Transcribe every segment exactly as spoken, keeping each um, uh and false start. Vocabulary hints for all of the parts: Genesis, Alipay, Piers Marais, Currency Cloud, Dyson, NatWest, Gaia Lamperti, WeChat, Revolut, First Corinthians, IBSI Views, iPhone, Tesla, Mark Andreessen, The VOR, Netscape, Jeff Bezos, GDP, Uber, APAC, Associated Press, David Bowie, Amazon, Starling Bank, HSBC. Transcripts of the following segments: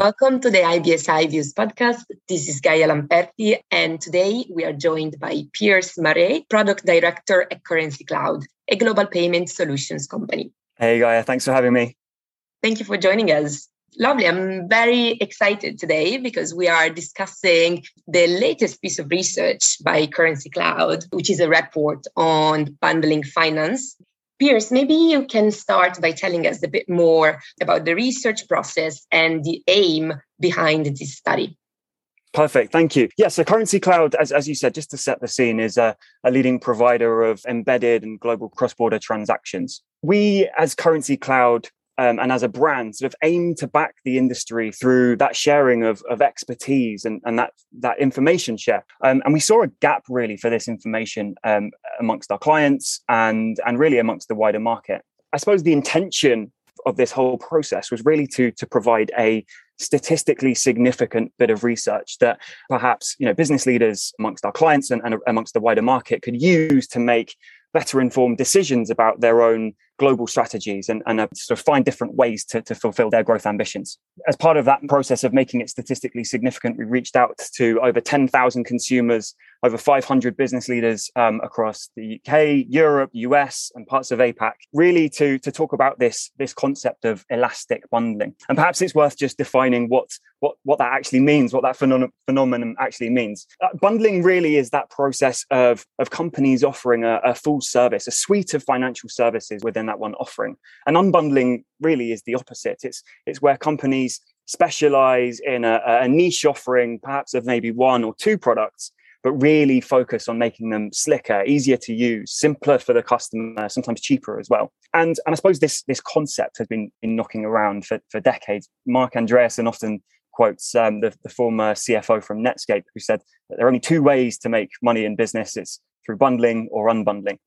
Welcome to the I B S I Views podcast. This is Gaia Lamperti, and today we are joined by Piers Marais, Product Director at Currency Cloud, a global payment solutions company. Hey, Gaia. Thanks for having me. Thank you for joining us. Lovely. I'm very excited today because we are discussing the latest piece of research by Currency Cloud, which is a report on bundling finance. Piers, maybe you can start by telling us a bit more about the research process and the aim behind this study. Perfect. Thank you. Yeah, so Currency Cloud, as, as you said, just to set the scene, is a, a leading provider of embedded and global cross-border transactions. We, as Currency Cloud, Um, and as a brand, sort of aim to back the industry through that sharing of, of expertise and, and that, that information share. Um, and we saw a gap really for this information um, amongst our clients and, and really amongst the wider market. I suppose the intention of this whole process was really to, to provide a statistically significant bit of research that perhaps, you know, business leaders amongst our clients and, and amongst the wider market could use to make better informed decisions about their own global strategies and, and uh, sort of find different ways to, to fulfill their growth ambitions. As part of that process of making it statistically significant, we reached out to over ten thousand consumers, over five hundred business leaders um, across the U K, Europe, U S, and parts of APAC, really to, to talk about this, this concept of elastic bundling. And perhaps it's worth just defining what, what, what that actually means, what that phenom- phenomenon actually means. Uh, bundling really is that process of, of companies offering a, a full service, a suite of financial services within that one offering. And unbundling really is the opposite. It's, it's where companies specialize in a, a niche offering, perhaps of maybe one or two products, but really focus on making them slicker, easier to use, simpler for the customer, sometimes cheaper as well. And, and I suppose this, this concept has been, been knocking around for, for decades. Mark Andreessen often quotes um, the, the former C F O from Netscape, who said that there are only two ways to make money in business. It's through bundling or unbundling.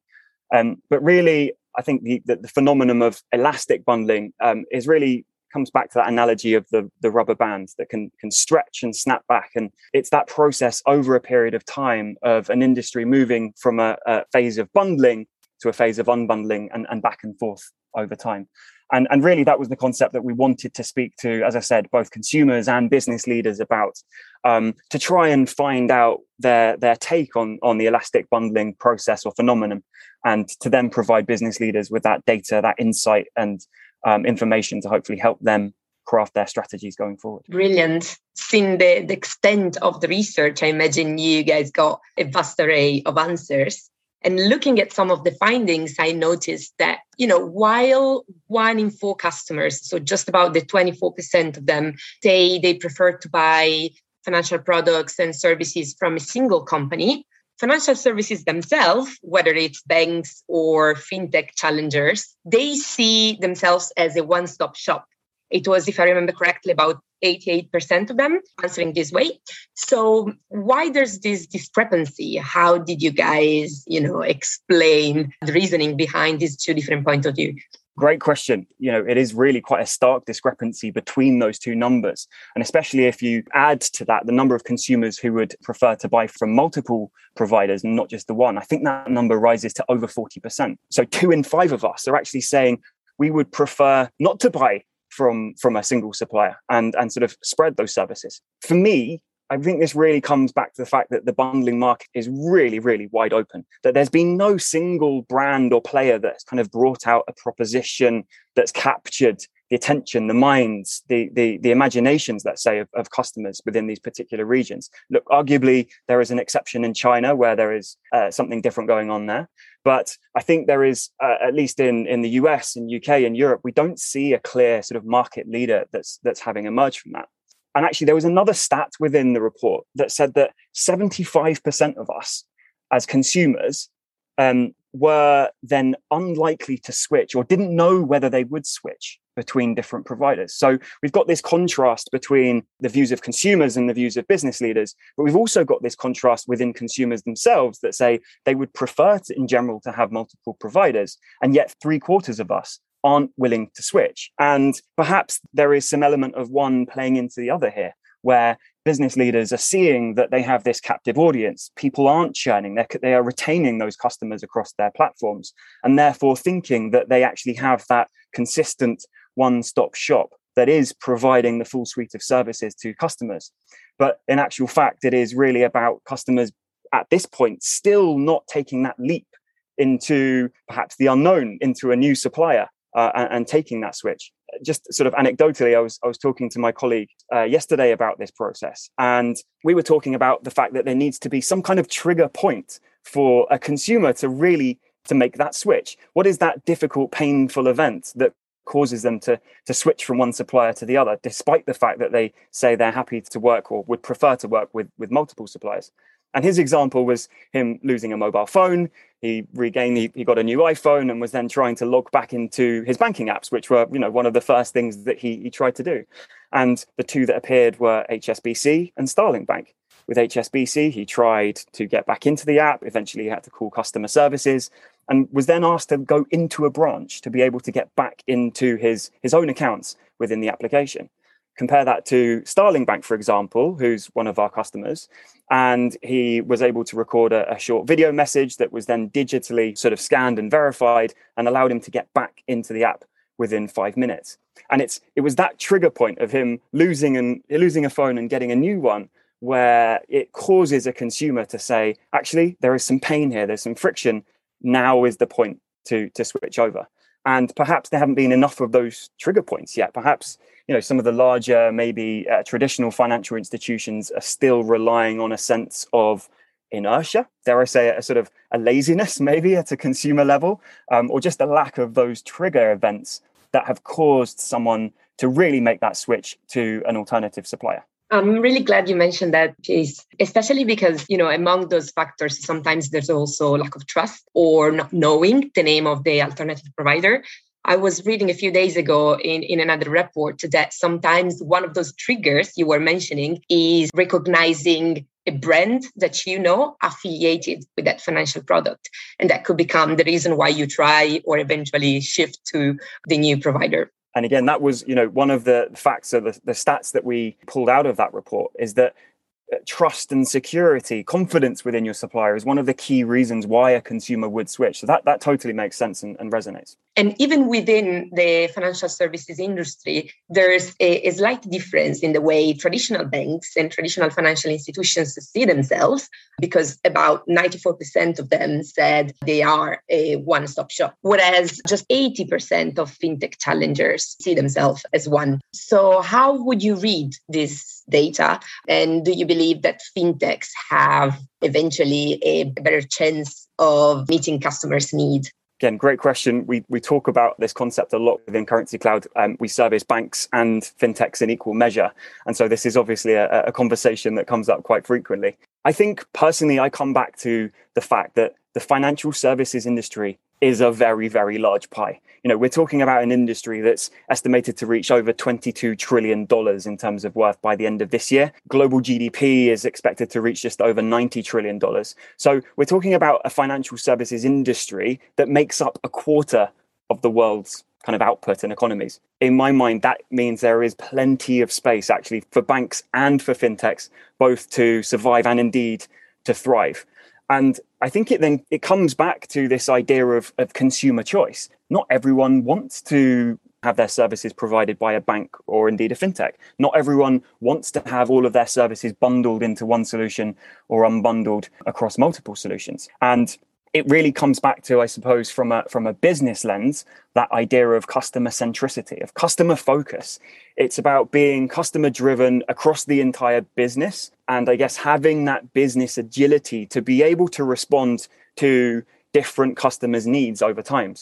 Um, but really, I think the, the, the phenomenon of elastic bundling um, is really comes back to that analogy of the, the rubber band that can, can stretch and snap back. And it's that process over a period of time of an industry moving from a, a phase of bundling to a phase of unbundling and, and back and forth over time. And, and really, that was the concept that we wanted to speak to, as I said, both consumers and business leaders about, um, to try and find out their, their take on, on the elastic bundling process or phenomenon, and to then provide business leaders with that data, that insight and um, information to hopefully help them craft their strategies going forward. Brilliant. Seeing the, the extent of the research, I imagine you guys got a vast array of answers. And looking at some of the findings, I noticed that, you know, while one in four customers, so just about the twenty-four percent of them, say they prefer to buy financial products and services from a single company, financial services themselves, whether it's banks or fintech challengers, they see themselves as a one-stop shop. It was, if I remember correctly, about eighty-eight percent of them answering this way. So why there's this discrepancy? How did you guys, you know, explain the reasoning behind these two different points of view? Great question. You know, it is really quite a stark discrepancy between those two numbers. And especially if you add to that the number of consumers who would prefer to buy from multiple providers and not just the one, I think that number rises to over forty percent. So two in five of us are actually saying we would prefer not to buy from from a single supplier and, and sort of spread those services. For me, I think this really comes back to the fact that the bundling market is really, really wide open, that there's been no single brand or player that's kind of brought out a proposition that's captured the attention, the minds, the the, the imaginations, let's say, of, of customers within these particular regions. Look, arguably, there is an exception in China where there is uh, something different going on there. But I think there is, uh, at least in, in the U S and U K and Europe, we don't see a clear sort of market leader that's that's having emerged from that. And actually, there was another stat within the report that said that seventy-five percent of us as consumers um, were then unlikely to switch or didn't know whether they would switch between different providers. So we've got this contrast between the views of consumers and the views of business leaders, but we've also got this contrast within consumers themselves that say they would prefer to, in general, to have multiple providers. And yet three quarters of us aren't willing to switch. And perhaps there is some element of one playing into the other here, where business leaders are seeing that they have this captive audience. People aren't churning. They're, they are retaining those customers across their platforms, and therefore thinking that they actually have that consistent one-stop shop that is providing the full suite of services to customers. But in actual fact, it is really about customers at this point still not taking that leap into perhaps the unknown, into a new supplier, uh, and, and taking that switch. Just sort of anecdotally, I was I was talking to my colleague uh, yesterday about this process, and we were talking about the fact that there needs to be some kind of trigger point for a consumer to really to make that switch. What is that difficult, painful event that causes them to to switch from one supplier to the other, despite the fact that they say they're happy to work or would prefer to work with with multiple suppliers? And his example was him losing a mobile phone. He regained, he, he got a new iPhone and was then trying to log back into his banking apps, which were, you know, one of the first things that he, he tried to do. And the two that appeared were H S B C and Starling Bank. With H S B C, he tried to get back into the app. Eventually, he had to call customer services and was then asked to go into a branch to be able to get back into his, his own accounts within the application. Compare that to Starling Bank, for example, who's one of our customers. And he was able to record a, a short video message that was then digitally sort of scanned and verified and allowed him to get back into the app within five minutes. And it's it was that trigger point of him losing and losing a phone and getting a new one where it causes a consumer to say, actually, there is some pain here. There's some friction. Now is the point to, to switch over. And perhaps there haven't been enough of those trigger points yet. Perhaps, you know, some of the larger, maybe uh, traditional financial institutions are still relying on a sense of inertia, dare I say, a sort of a laziness maybe at a consumer level, um, or just a lack of those trigger events that have caused someone to really make that switch to an alternative supplier. I'm really glad you mentioned that, Piers, especially because, you know, among those factors, sometimes there's also lack of trust or not knowing the name of the alternative provider. I was reading a few days ago in, in another report that sometimes one of those triggers you were mentioning is recognizing a brand that you know affiliated with that financial product. And that could become the reason why you try or eventually shift to the new provider. And again, that was, you know, one of the facts or the, the stats that we pulled out of that report is that trust and security, confidence within your supplier is one of the key reasons why a consumer would switch. So that, that totally makes sense and, and resonates. And even within the financial services industry, there's a, a slight difference in the way traditional banks and traditional financial institutions see themselves, because about ninety-four percent of them said they are a one-stop shop, whereas just eighty percent of fintech challengers see themselves as one. So how would you read this data? And do you believe that fintechs have eventually a better chance of meeting customers' needs? Again, great question. We we talk about this concept a lot within Currency Cloud. Um, we service banks and fintechs in equal measure. And so this is obviously a, a conversation that comes up quite frequently. I think personally, I come back to the fact that the financial services industry is a very, very large pie. You know, we're talking about an industry that's estimated to reach over twenty-two trillion dollars in terms of worth by the end of this year. Global G D P is expected to reach just over ninety trillion dollars. So we're talking about a financial services industry that makes up a quarter of the world's kind of output and economies. In my mind, that means there is plenty of space actually for banks and for fintechs, both to survive and indeed to thrive. And I think it then it comes back to this idea of, of consumer choice. Not everyone wants to have their services provided by a bank or indeed a fintech. Not everyone wants to have all of their services bundled into one solution or unbundled across multiple solutions. And it really comes back to, I suppose, from a from a business lens, that idea of customer centricity, of customer focus. It's about being customer driven across the entire business. And I guess having that business agility to be able to respond to different customers' needs over time.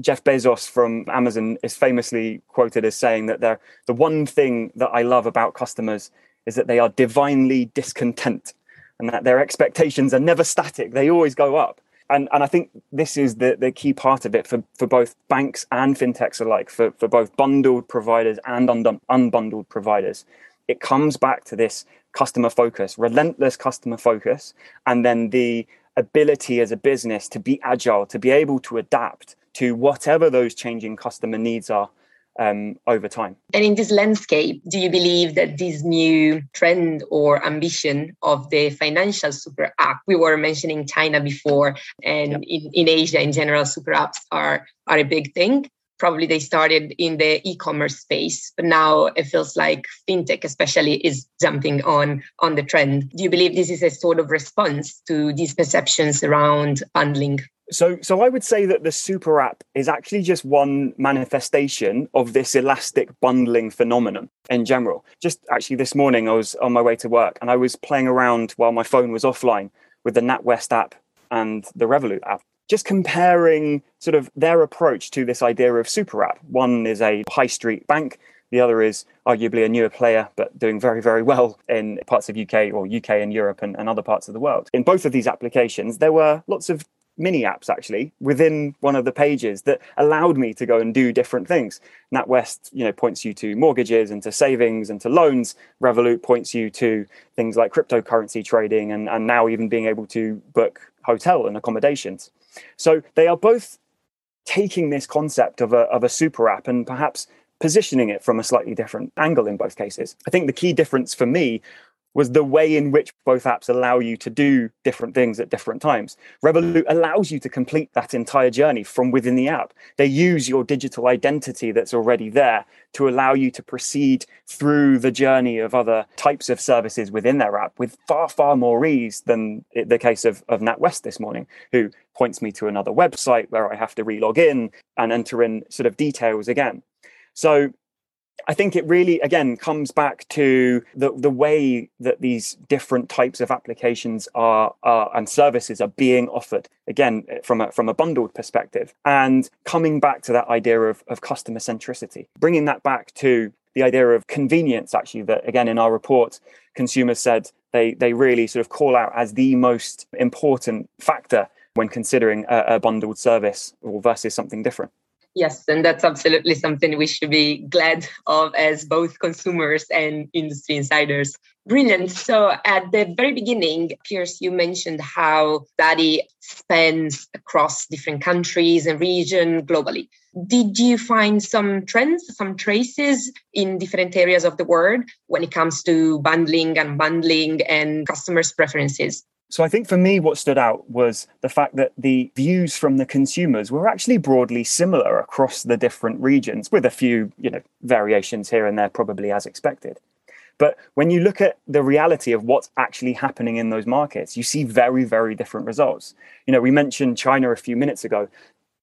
Jeff Bezos from Amazon is famously quoted as saying that they're, the one thing that I love about customers is that they are divinely discontent and that their expectations are never static. They always go up. And and I think this is the, the key part of it for, for both banks and fintechs alike, for, for both bundled providers and un- unbundled providers. It comes back to this customer focus, relentless customer focus, and then the ability as a business to be agile, to be able to adapt to whatever those changing customer needs are um, over time. And in this landscape, do you believe that this new trend or ambition of the financial super app, we were mentioning China before, and yep. in, in Asia in general, super apps are, are a big thing. probably they started in the e-commerce space, but now it feels like fintech especially is jumping on, on the trend. Do you believe this is a sort of response to these perceptions around bundling? So, so I would say that the super app is actually just one manifestation of this elastic bundling phenomenon in general. Just actually this morning, I was on my way to work and I was playing around while my phone was offline with the NatWest app and the Revolut app, just comparing sort of their approach to this idea of super app. One is a high street bank. The other is arguably a newer player, but doing very, very well in parts of U K or U K and Europe and, and other parts of the world. In both of these applications, there were lots of mini apps actually within one of the pages that allowed me to go and do different things. NatWest, you know, points you to mortgages and to savings and to loans. Revolut points you to things like cryptocurrency trading and, and now even being able to book hotel and accommodations. So they are both taking this concept of a, of a super app and perhaps positioning it from a slightly different angle in both cases. I think the key difference for me was the way in which both apps allow you to do different things at different times. Revolut allows you to complete that entire journey from within the app. They use your digital identity that's already there to allow you to proceed through the journey of other types of services within their app with far, far more ease than the case of, of NatWest this morning, who points me to another website where I have to re-log in and enter in sort of details again. So I think it really, again, comes back to the, the way that these different types of applications are, are and services are being offered, again, from a, from a bundled perspective, and coming back to that idea of, of customer centricity, bringing that back to the idea of convenience, actually, that, again, in our report, consumers said they, they really sort of call out as the most important factor when considering a, a bundled service or versus something different. Yes, and that's absolutely something we should be glad of as both consumers and industry insiders. Brilliant. So at the very beginning, Piers, you mentioned how study spans across different countries and regions globally. Did you find some trends, some traces in different areas of the world when it comes to bundling and bundling and customers' preferences? So I think for me, what stood out was the fact that the views from the consumers were actually broadly similar across the different regions, with a few, you know, variations here and there, probably as expected. But when you look at the reality of what's actually happening in those markets, you see very, very different results. You know, we mentioned China a few minutes ago.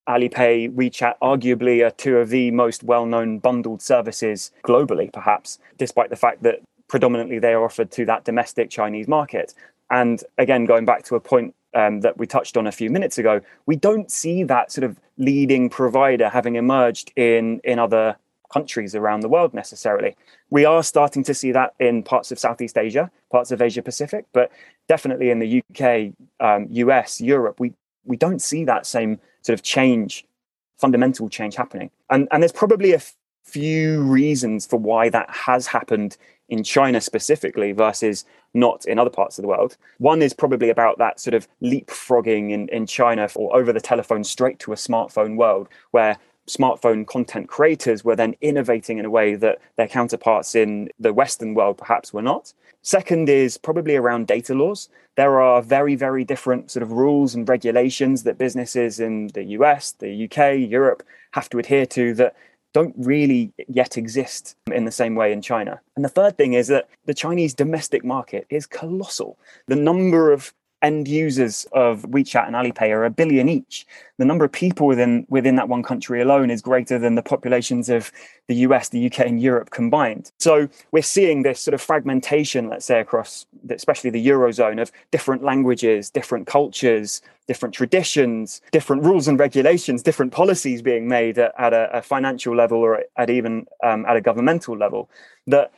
Alipay, WeChat, arguably are two of the most well-known bundled services globally, perhaps, despite the fact that predominantly they are offered to that domestic Chinese market. And again, going back to a point um, that we touched on a few minutes ago, we don't see that sort of leading provider having emerged in, in other countries around the world necessarily. We are starting to see that in parts of Southeast Asia, parts of Asia Pacific, but definitely in the U K, um, U S, Europe, we, we don't see that same sort of change, fundamental change happening. And, and there's probably a f- few reasons for why that has happened in China specifically versus not in other parts of the world. One is probably about that sort of leapfrogging in, in China or over the telephone straight to a smartphone world, where smartphone content creators were then innovating in a way that their counterparts in the Western world perhaps were not. Second is probably around data laws. There are very, very different sort of rules and regulations that businesses in the U S, the U K, Europe have to adhere to that don't really yet exist in the same way in China. And the third thing is that the Chinese domestic market is colossal. The number of end users of WeChat and Alipay are a billion each. The number of people within, within that one country alone is greater than the populations of the U S, the U K and Europe combined. So we're seeing this sort of fragmentation, let's say, across especially the Eurozone of different languages, different cultures, different traditions, different rules and regulations, different policies being made at, at a, a financial level or at even um, at a governmental level that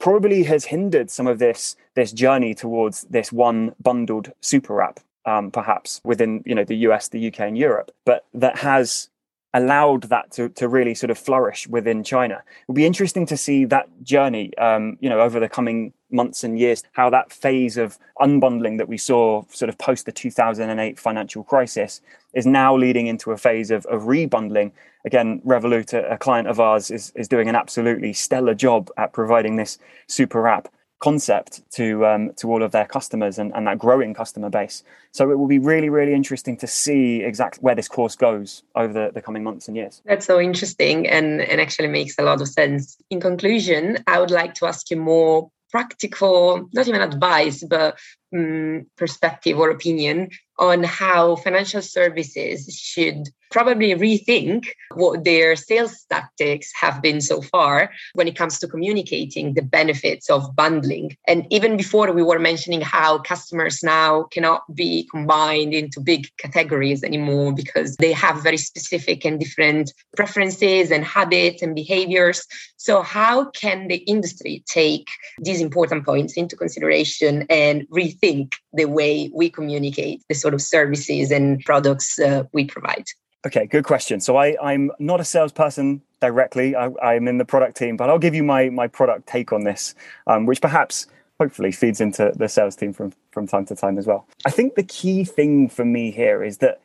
probably has hindered some of this, this journey towards this one bundled super app, um, perhaps within, you know, the U S, the U K and Europe, but that has allowed that to, to really sort of flourish within China. It will be interesting to see that journey, um, you know, over the coming months and years, how that phase of unbundling that we saw sort of post the two thousand eight financial crisis is now leading into a phase of, of rebundling. Again, Revolut, a client of ours, is, is doing an absolutely stellar job at providing this super app concept to um, to all of their customers and, and that growing customer base. So it will be really, really interesting to see exactly where this course goes over the, the coming months and years. That's so interesting and, and actually makes a lot of sense. In conclusion, I would like to ask you more practical, not even advice, but um, perspective or opinion on how financial services should probably rethink what their sales tactics have been so far when it comes to communicating the benefits of bundling. And even before, we were mentioning how customers now cannot be combined into big categories anymore because they have very specific and different preferences and habits and behaviors. So how can the industry take these important points into consideration and rethink the way we communicate the sort of services and products uh, we provide? Okay, good question. So I, I'm not a salesperson directly. I, I'm in the product team, but I'll give you my my product take on this, um, which perhaps hopefully feeds into the sales team from, from time to time as well. I think the key thing for me here is that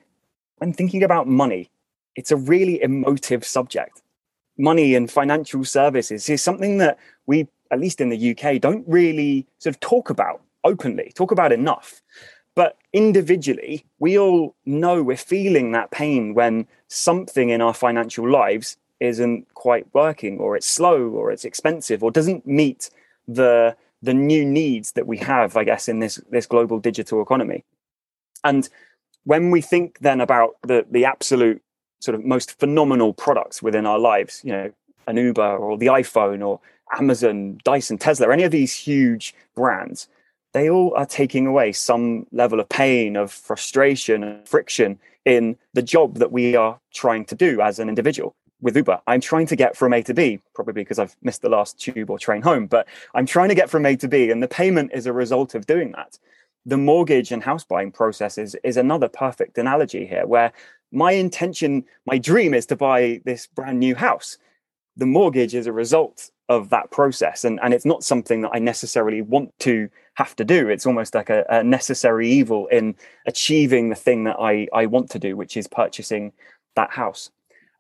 when thinking about money, it's a really emotive subject. Money and financial services is something that we, at least in the U K, don't really sort of talk about openly, talk about enough. But individually, we all know we're feeling that pain when something in our financial lives isn't quite working, or it's slow, or it's expensive, or doesn't meet the, the new needs that we have, I guess, in this, this global digital economy. And when we think then about the, the absolute sort of most phenomenal products within our lives, you know, an Uber or the iPhone or Amazon, Dyson, Tesla, any of these huge brands, they all are taking away some level of pain, of frustration, and friction in the job that we are trying to do as an individual. With Uber, I'm trying to get from A to B, probably because I've missed the last tube or train home, but I'm trying to get from A to B, and the payment is a result of doing that. The mortgage and house buying process is, is another perfect analogy here, where my intention, my dream is to buy this brand new house. The mortgage is a result of that process. And, and it's not something that I necessarily want to have to do. It's almost like a, a necessary evil in achieving the thing that I, I want to do, which is purchasing that house.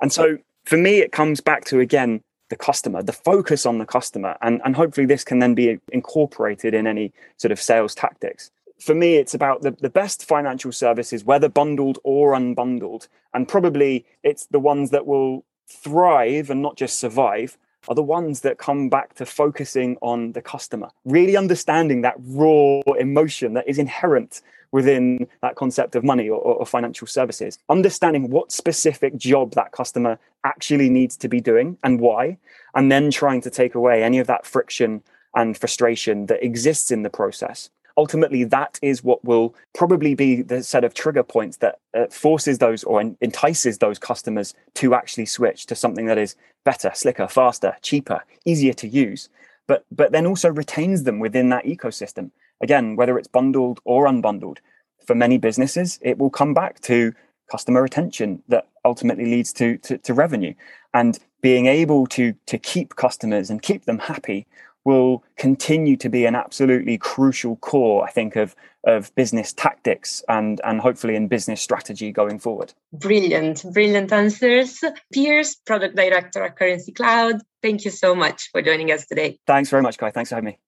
And so for me, it comes back to, again, the customer, the focus on the customer. And, and hopefully this can then be incorporated in any sort of sales tactics. For me, it's about the, the best financial services, whether bundled or unbundled. And probably it's the ones that will thrive and not just survive are the ones that come back to focusing on the customer, really understanding that raw emotion that is inherent within that concept of money or, or financial services, understanding what specific job that customer actually needs to be doing and why, and then trying to take away any of that friction and frustration that exists in the process. Ultimately, that is what will probably be the set of trigger points that uh, forces those or entices those customers to actually switch to something that is better, slicker, faster, cheaper, easier to use, but but then also retains them within that ecosystem. Again, whether it's bundled or unbundled, for many businesses, it will come back to customer retention that ultimately leads to, to, to revenue. And being able to, to keep customers and keep them happy will continue to be an absolutely crucial core, I think, of, of business tactics and, and hopefully in business strategy going forward. Brilliant, brilliant answers. Piers, Product Director at Currency Cloud, thank you so much for joining us today. Thanks very much, Kai. Thanks for having me.